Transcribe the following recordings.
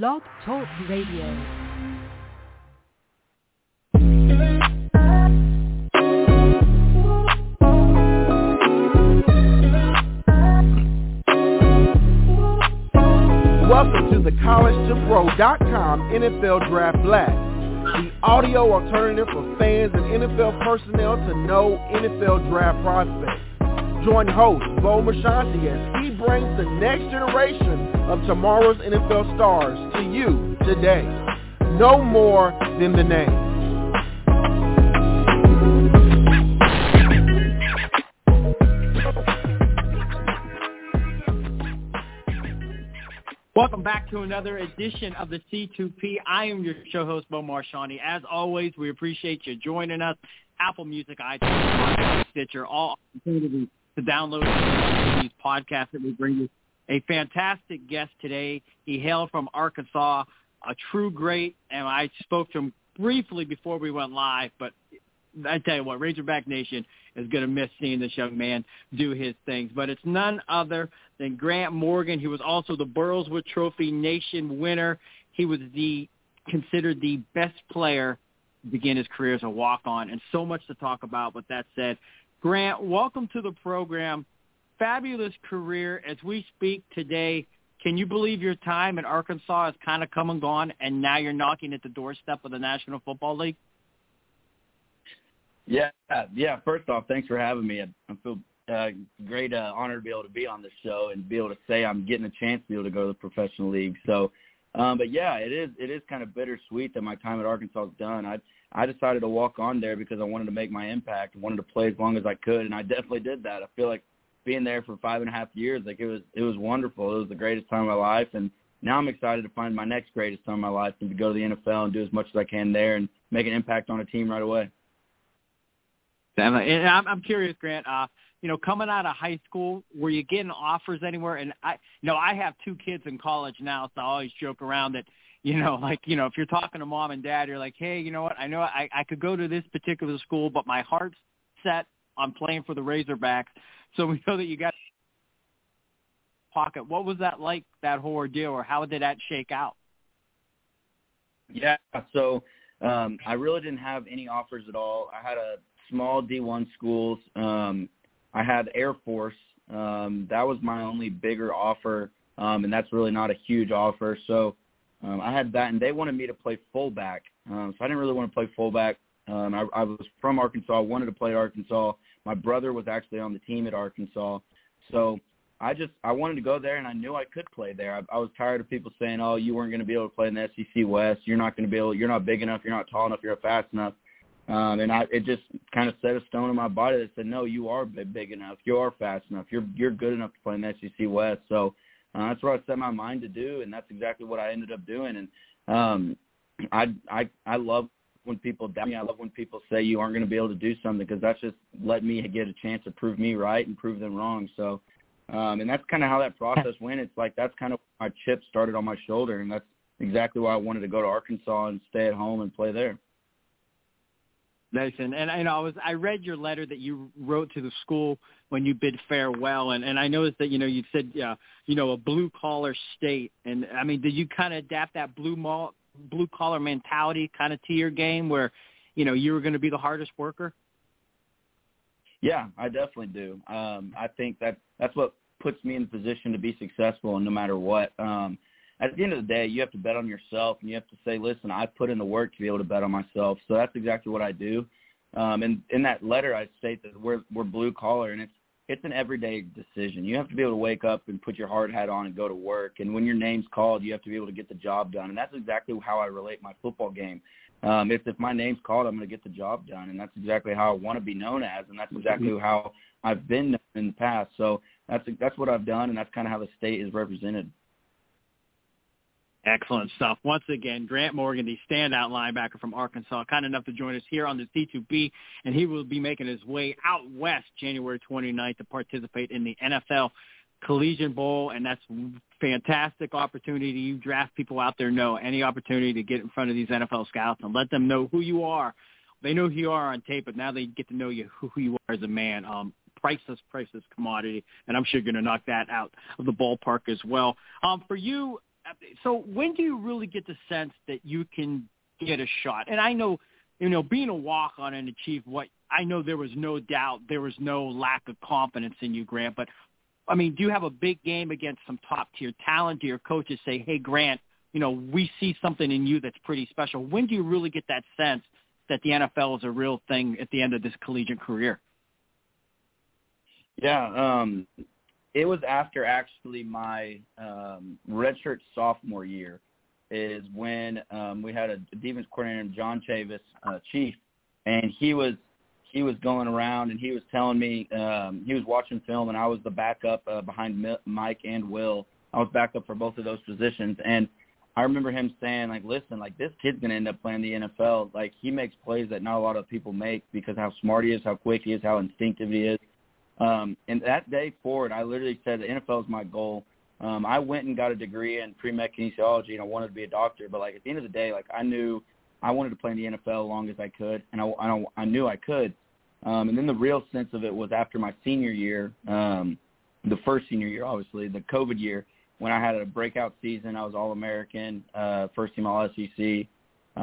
Blog Talk Radio. Welcome to the college2pro.com NFL Draft Blast, the audio alternative for fans and NFL personnel to know NFL draft prospects. Join host Bo Marchionte as he brings the next generation of tomorrow's NFL stars to you today. No more than the name. Welcome back to another edition of the C2P. I am your show host, Bo Marchionte. As always, we appreciate you joining us. Apple Music, iTunes, Stitcher, all opportunities to download these podcasts that we bring you. A fantastic guest today. He hailed from Arkansas, a true great, and I spoke to him briefly before we went live, but I tell you what, Razorback Nation is going to miss seeing this young man do his things. But it's none other than Grant Morgan. He was also the Burlsworth Trophy Nation winner. He was considered the best player to begin his career as a walk-on, and so much to talk about. With that said, Grant, welcome to the program. Fabulous career. As we speak today, can you believe your time in Arkansas has kind of come and gone, and now you're knocking at the doorstep of the National Football League? Yeah. First off, thanks for having me. I feel great honor to be able to be on this show and be able to say I'm getting a chance to be able to go to the professional league. So, but yeah, it is kind of bittersweet that my time at Arkansas is done. I decided to walk on there because I wanted to make my impact, wanted to play as long as I could, and I definitely did that. I feel like being there for 5.5 years, like it was wonderful. It was the greatest time of my life, and now I'm excited to find my next greatest time of my life and to go to the NFL and do as much as I can there and make an impact on a team right away. And I'm curious, Grant, coming out of high school, were you getting offers anywhere? And I have two kids in college now, so I always joke around that, if you're talking to mom and dad, you're like, hey, you know what? I know I could go to this particular school, but my heart's set on playing for the Razorbacks. So we know that you got pocket. What was that like, that whole ordeal, or how did that shake out? Yeah, so I really didn't have any offers at all. I had a small D1 schools. I had Air Force. That was my only bigger offer, and that's really not a huge offer. So I had that, and they wanted me to play fullback. So I didn't really want to play fullback. I was from Arkansas. I wanted to play at Arkansas. My brother was actually on the team at Arkansas. So I wanted to go there, and I knew I could play there. I was tired of people saying, oh, you weren't going to be able to play in the SEC West. You're not going to be able – you're not big enough. You're not tall enough. You're not fast enough. It just kind of set a stone in my body that said, no, you are big enough. You are fast enough. You're good enough to play in the SEC West. So that's what I set my mind to do, and that's exactly what I ended up doing. And I love when people doubt me. I love when people say you aren't going to be able to do something, because that's just let me get a chance to prove me right and prove them wrong. So and that's kind of how that process went. It's like that's kind of where my chip started on my shoulder, and that's exactly why I wanted to go to Arkansas and stay at home and play there. Nice. And I read your letter that you wrote to the school when you bid farewell, and I noticed that you said a blue collar state, and I mean, did you kind of adapt that blue collar mentality kind of to your game, where you were going to be the hardest worker? Yeah, I definitely do. I think that's what puts me in the position to be successful, and no matter what. At the end of the day, you have to bet on yourself, and you have to say, listen, I put in the work to be able to bet on myself. So that's exactly what I do. And in that letter, I state that we're blue collar, and it's an everyday decision. You have to be able to wake up and put your hard hat on and go to work. And when your name's called, you have to be able to get the job done. And that's exactly how I relate my football game. If my name's called, I'm going to get the job done. And that's exactly how I want to be known as, and that's exactly how I've been known in the past. So that's what I've done, and that's kind of how the state is represented. Excellent stuff. Once again, Grant Morgan, the standout linebacker from Arkansas, kind enough to join us here on the C2B, and he will be making his way out west January 29th to participate in the NFL Collegiate Bowl, and that's a fantastic opportunity. You draft people out there know any opportunity to get in front of these NFL scouts and let them know who you are. They know who you are on tape, but now they get to know you who you are as a man. Priceless commodity, and I'm sure you're going to knock that out of the ballpark as well. For you, So when do you really get the sense that you can get a shot? And I know, you know, being a walk-on and achieve what I know, there was no doubt, there was no lack of confidence in you, Grant. But, I mean, do you have a big game against some top-tier talent? Do your coaches say, hey, Grant, you know, we see something in you that's pretty special? When do you really get that sense that the NFL is a real thing at the end of this collegiate career? Yeah, it was after actually my redshirt sophomore year is when we had a defense coordinator named John Chavis, Chief, and he was going around and he was telling me he was watching film, and I was the backup behind Mike and Will. I was backup for both of those positions, and I remember him saying, like, listen, like, this kid's going to end up playing the NFL. Like, he makes plays that not a lot of people make because how smart he is, how quick he is, how instinctive he is. And that day forward, I literally said the NFL is my goal. I went and got a degree in pre-med kinesiology, and I wanted to be a doctor. But, like, at the end of the day, like, I knew I wanted to play in the NFL as long as I could, and I knew I could. And then the real sense of it was after my senior year, the first senior year, obviously, the COVID year, when I had a breakout season. I was All-American, first team All-SEC.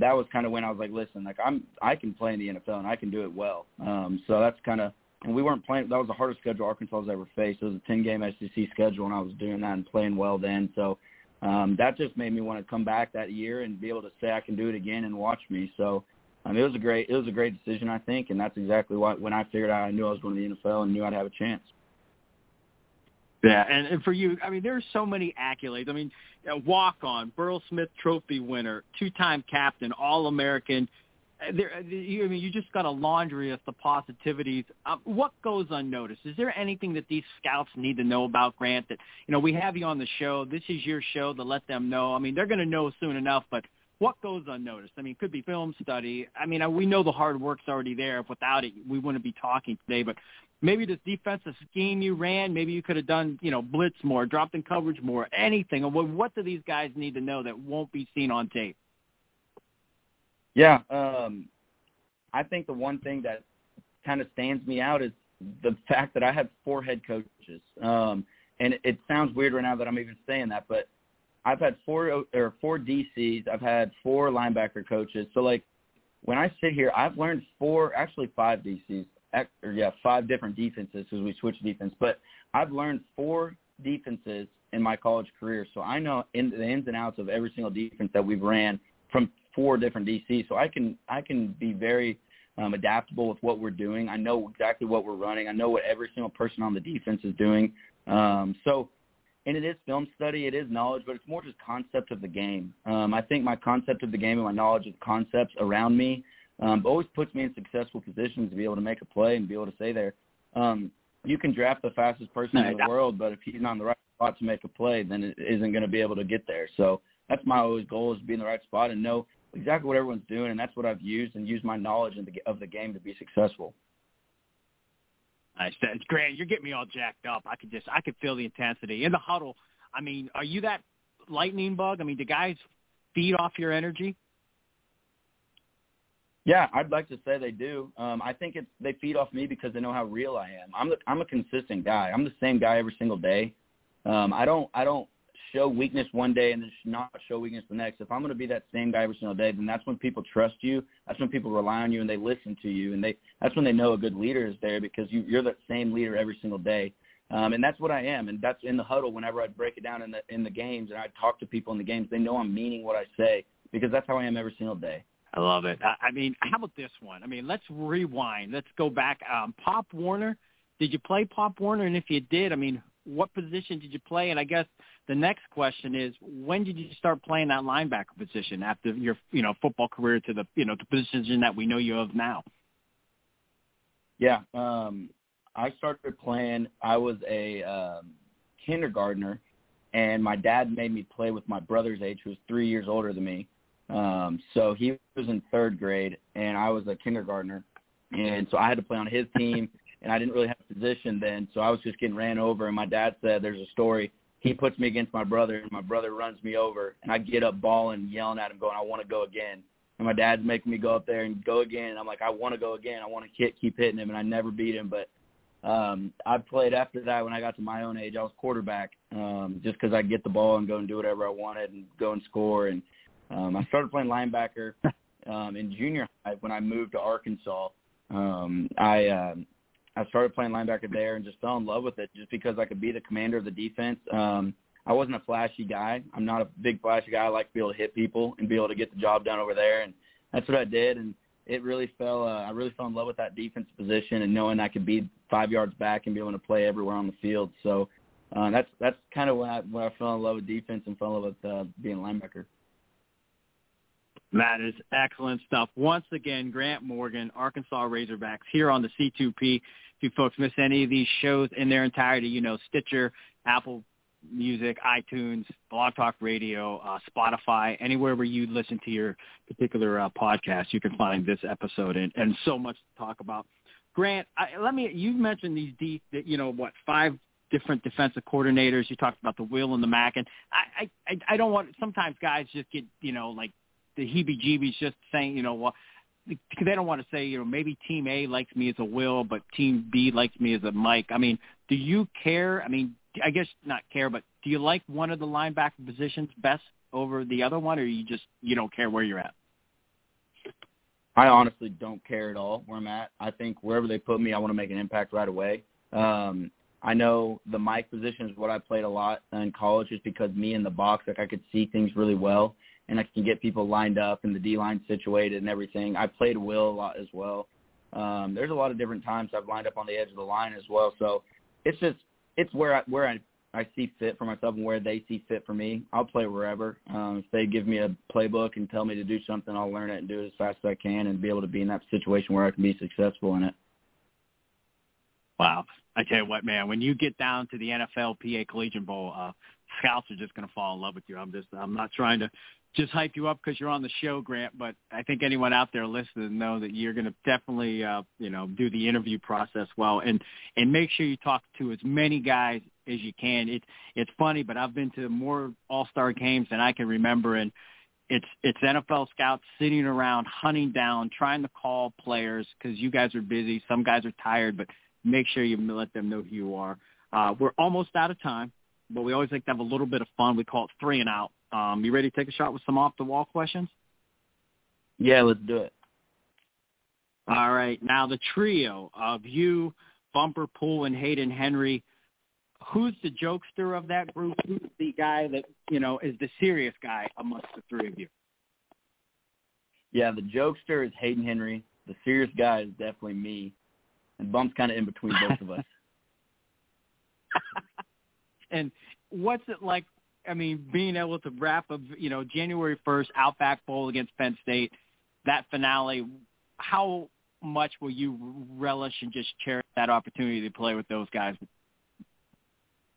That was kind of when I was like, listen, like, I can play in the NFL, and I can do it well. So that's kind of – and we weren't playing – that was the hardest schedule Arkansas has ever faced. It was a 10-game SEC schedule, and I was doing that and playing well then. So that just made me want to come back that year and be able to say I can do it again and watch me. So it was a great decision, I think, and that's exactly why when I figured out I knew I was going to the NFL and knew I'd have a chance. Yeah, and for you, I mean, there are so many accolades. I mean, walk-on, Burlsworth Trophy winner, two-time captain, All-American. You just got a laundry list of positivities. What goes unnoticed? Is there anything that these scouts need to know about, Grant, that, you know, we have you on the show. This is your show to let them know. I mean, they're going to know soon enough, but what goes unnoticed? I mean, it could be film study. I mean, we know the hard work's already there. If without it, we wouldn't be talking today, but maybe this defensive scheme you ran, maybe you could have done, you know, blitz more, dropped in coverage more, anything. What do these guys need to know that won't be seen on tape? Yeah, I think the one thing that kind of stands me out is the fact that I had 4 head coaches. And it sounds weird right now that I'm even saying that, but I've had 4 DCs. I've had 4 linebacker coaches. So, like, when I sit here, I've learned 5 DCs. 5 different defenses because we switched defense. But I've learned 4 defenses in my college career. So I know the ins and outs of every single defense that we've ran from 4 different DCs. So I can be very adaptable with what we're doing. I know exactly what we're running. I know what every single person on the defense is doing. And it is film study. It is knowledge, but it's more just concept of the game. I think my concept of the game and my knowledge of concepts around me always puts me in successful positions to be able to make a play and be able to stay there. You can draft the fastest person in the world, but if he's not in the right spot to make a play, then it isn't going to be able to get there. So that's my always goal, is to be in the right spot and know exactly what everyone's doing, and that's what I've used and used my knowledge of the game to be successful. I said, Grant, you're getting me all jacked up. I could feel the intensity. In the huddle, I mean, are you that lightning bug? I mean, do guys feed off your energy? Yeah, I'd like to say they do. I think they feed off me because they know how real I am. I'm a consistent guy. I'm the same guy every single day. I don't show weakness one day and then not show weakness the next. If I'm going to be that same guy every single day, then that's when people trust you. That's when people rely on you and they listen to you. And that's when they know a good leader is there, because you're that same leader every single day. And that's what I am. And that's in the huddle. Whenever I break it down in the games and I talk to people in the games, they know I'm meaning what I say, because that's how I am every single day. I love it. I mean, how about this one? I mean, let's rewind. Let's go back. Pop Warner, did you play Pop Warner? And if you did, I mean, what position did you play? And I guess the next question is, when did you start playing that linebacker position after your, you know, football career to the, you know, the position that we know you of now? Yeah, I started playing. I was a kindergartner, and my dad made me play with my brother's age, who was 3 years older than me. So he was in 3rd grade and I was a kindergartner, and so I had to play on his team, and I didn't really have a position then. So I was just getting ran over, and my dad said, there's a story. He puts me against my brother, and my brother runs me over, and I get up bawling, yelling at him, going, I want to go again. And my dad's making me go up there and go again. And I'm like, I want to go again. I want to keep hitting him. And I never beat him. But I played after that when I got to my own age. I was quarterback just because I get the ball and go and do whatever I wanted and go and score. And I started playing linebacker in junior high when I moved to Arkansas. I started playing linebacker there and just fell in love with it just because I could be the commander of the defense. I wasn't a flashy guy. I'm not a big flashy guy. I like to be able to hit people and be able to get the job done over there. And that's what I did. And it really fell. I really fell in love with that defensive position and knowing I could be 5 yards back and be able to play everywhere on the field. So that's kind of when I fell in love with defense and fell in love with being a linebacker. That is excellent stuff. Once again, Grant Morgan, Arkansas Razorbacks, here on the C2P. If you folks miss any of these shows in their entirety, you know, Stitcher, Apple Music, iTunes, Blog Talk Radio, Spotify, anywhere where you listen to your particular podcast, you can find this episode and so much to talk about. Grant, you mentioned these five different defensive coordinators. You talked about the Will and the Mac, and I don't want, sometimes guys just get, like, the heebie-jeebies just saying, well, they don't want to say, maybe team A likes me as a Will, but team B likes me as a Mike. I mean, do you care? I mean, I guess not care, but do you like one of the linebacker positions best over the other one, or you don't care where you're at? I honestly don't care at all where I'm at. I think wherever they put me, I want to make an impact right away. I know the Mike position is what I played a lot in college just because me in the box, like I could see things really well, and I can get people lined up and the D-line situated and everything. I played Will a lot as well. There's a lot of different times I've lined up on the edge of the line as well. So it's just where I see fit for myself and where they see fit for me. I'll play wherever. If they give me a playbook and tell me to do something, I'll learn it and do it as fast as I can and be able to be in that situation where I can be successful in it. Wow. I tell you what, man, when you get down to the NFL PA Collegiate Bowl, scouts are just going to fall in love with you. I'm not trying to just hype you up because you're on the show, Grant, but I think anyone out there listening know that you're going to definitely, do the interview process well and make sure you talk to as many guys as you can. It's funny, but I've been to more all-star games than I can remember, and it's NFL scouts sitting around hunting down, trying to call players because you guys are busy. Some guys are tired, but make sure you let them know who you are. We're almost out of time, but we always like to have a little bit of fun. We call it three and out. You ready to take a shot with some off-the-wall questions? Yeah, let's do it. All right. Now, the trio of you, Bumper Poole, and Hayden Henry, who's the jokester of that group? Who's the guy that, is the serious guy amongst the three of you? Yeah, the jokester is Hayden Henry. The serious guy is definitely me. And Bump's kind of in between both of us. And what's it like? I mean, being able to wrap up, January 1st, Outback Bowl against Penn State, that finale, how much will you relish and just cherish that opportunity to play with those guys?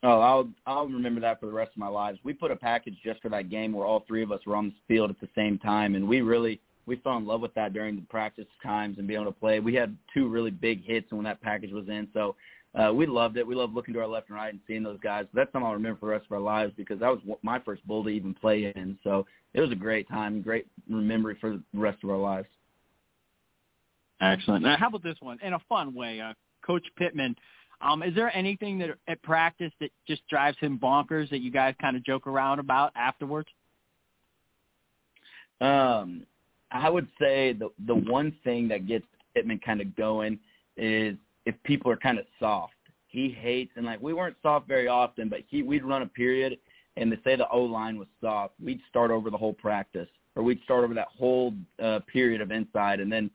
Oh, I'll remember that for the rest of my lives. We put a package just for that game where all three of us were on the field at the same time, and we fell in love with that during the practice times and being able to play. We had two really big hits when that package was in, so – we loved it. We loved looking to our left and right and seeing those guys. But that's something I'll remember for the rest of our lives because that was my first bowl to even play in. So it was a great time, great memory for the rest of our lives. Excellent. Now, how about this one? In a fun way, Coach Pittman, is there anything that at practice that just drives him bonkers that you guys kind of joke around about afterwards? I would say the one thing that gets Pittman kind of going is if people are kind of soft. He hates, and like we weren't soft very often, but we'd run a period, and they say the O-line was soft. We'd start over the whole practice, or we'd start over that whole period of inside, and then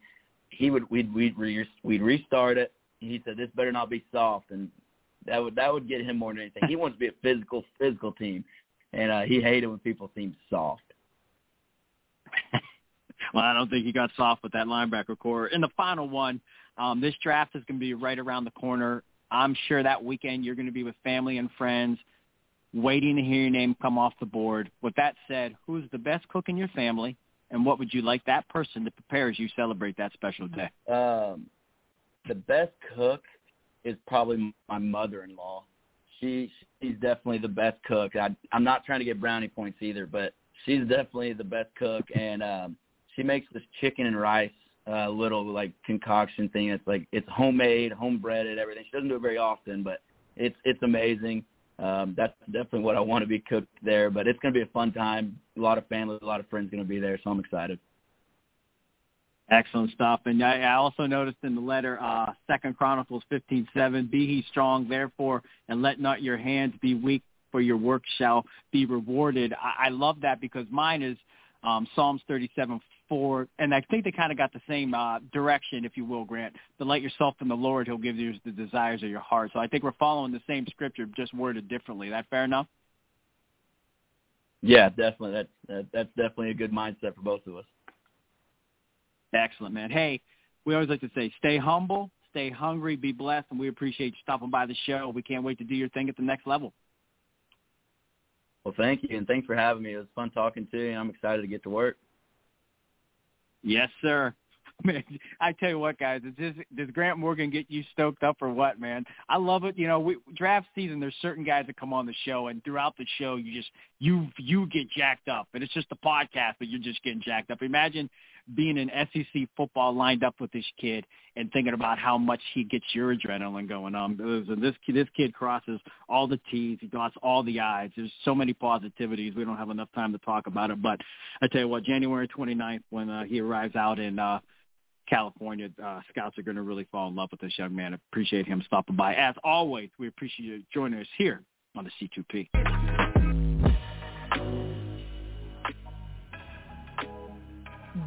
we'd restart it. He said, this better not be soft, and that would get him more than anything. He wants to be a physical team, and he hated when people seemed soft. Well, I don't think he got soft with that linebacker core. And the final one, this draft is going to be right around the corner. I'm sure that weekend you're going to be with family and friends waiting to hear your name come off the board. With that said, who's the best cook in your family, and what would you like that person to prepare as you celebrate that special day? The best cook is probably my mother-in-law. She's definitely the best cook. I'm not trying to get brownie points either, but she's definitely the best cook, and she makes this chicken and rice little like concoction thing. It's like it's homemade, homebred, and everything. She doesn't do it very often, but it's amazing. That's definitely what I want to be cooked there. But it's going to be a fun time. A lot of family, a lot of friends going to be there, so I'm excited. Excellent stuff. And I also noticed in the letter, 2 Chronicles 15:7, be ye strong, therefore, and let not your hands be weak, for your work shall be rewarded. I love that because mine is Psalms 37:4, and I think they kind of got the same direction, if you will, Grant. Delight yourself in the Lord, he'll give you the desires of your heart. So I think we're following the same scripture, just worded differently. Is that fair enough? Yeah, definitely. That's definitely a good mindset for both of us. Excellent, man. Hey, we always like to say stay humble, stay hungry, be blessed, and we appreciate you stopping by the show. We can't wait to do your thing at the next level. Well, thank you, and thanks for having me. It was fun talking to you, and I'm excited to get to work. Yes, sir. Man, I tell you what, guys, it's just, does Grant Morgan get you stoked up or what, man? I love it. You know, draft season, there's certain guys that come on the show, and throughout the show, you get jacked up. And it's just a podcast, but you're just getting jacked up. Imagine being in SEC football lined up with this kid and thinking about how much he gets your adrenaline going on. This kid crosses all the T's. He dots all the I's. There's so many positivities. We don't have enough time to talk about it. But I tell you what, January 29th, when he arrives out in California, scouts are going to really fall in love with this young man. Appreciate him stopping by. As always, we appreciate you joining us here on the C2P.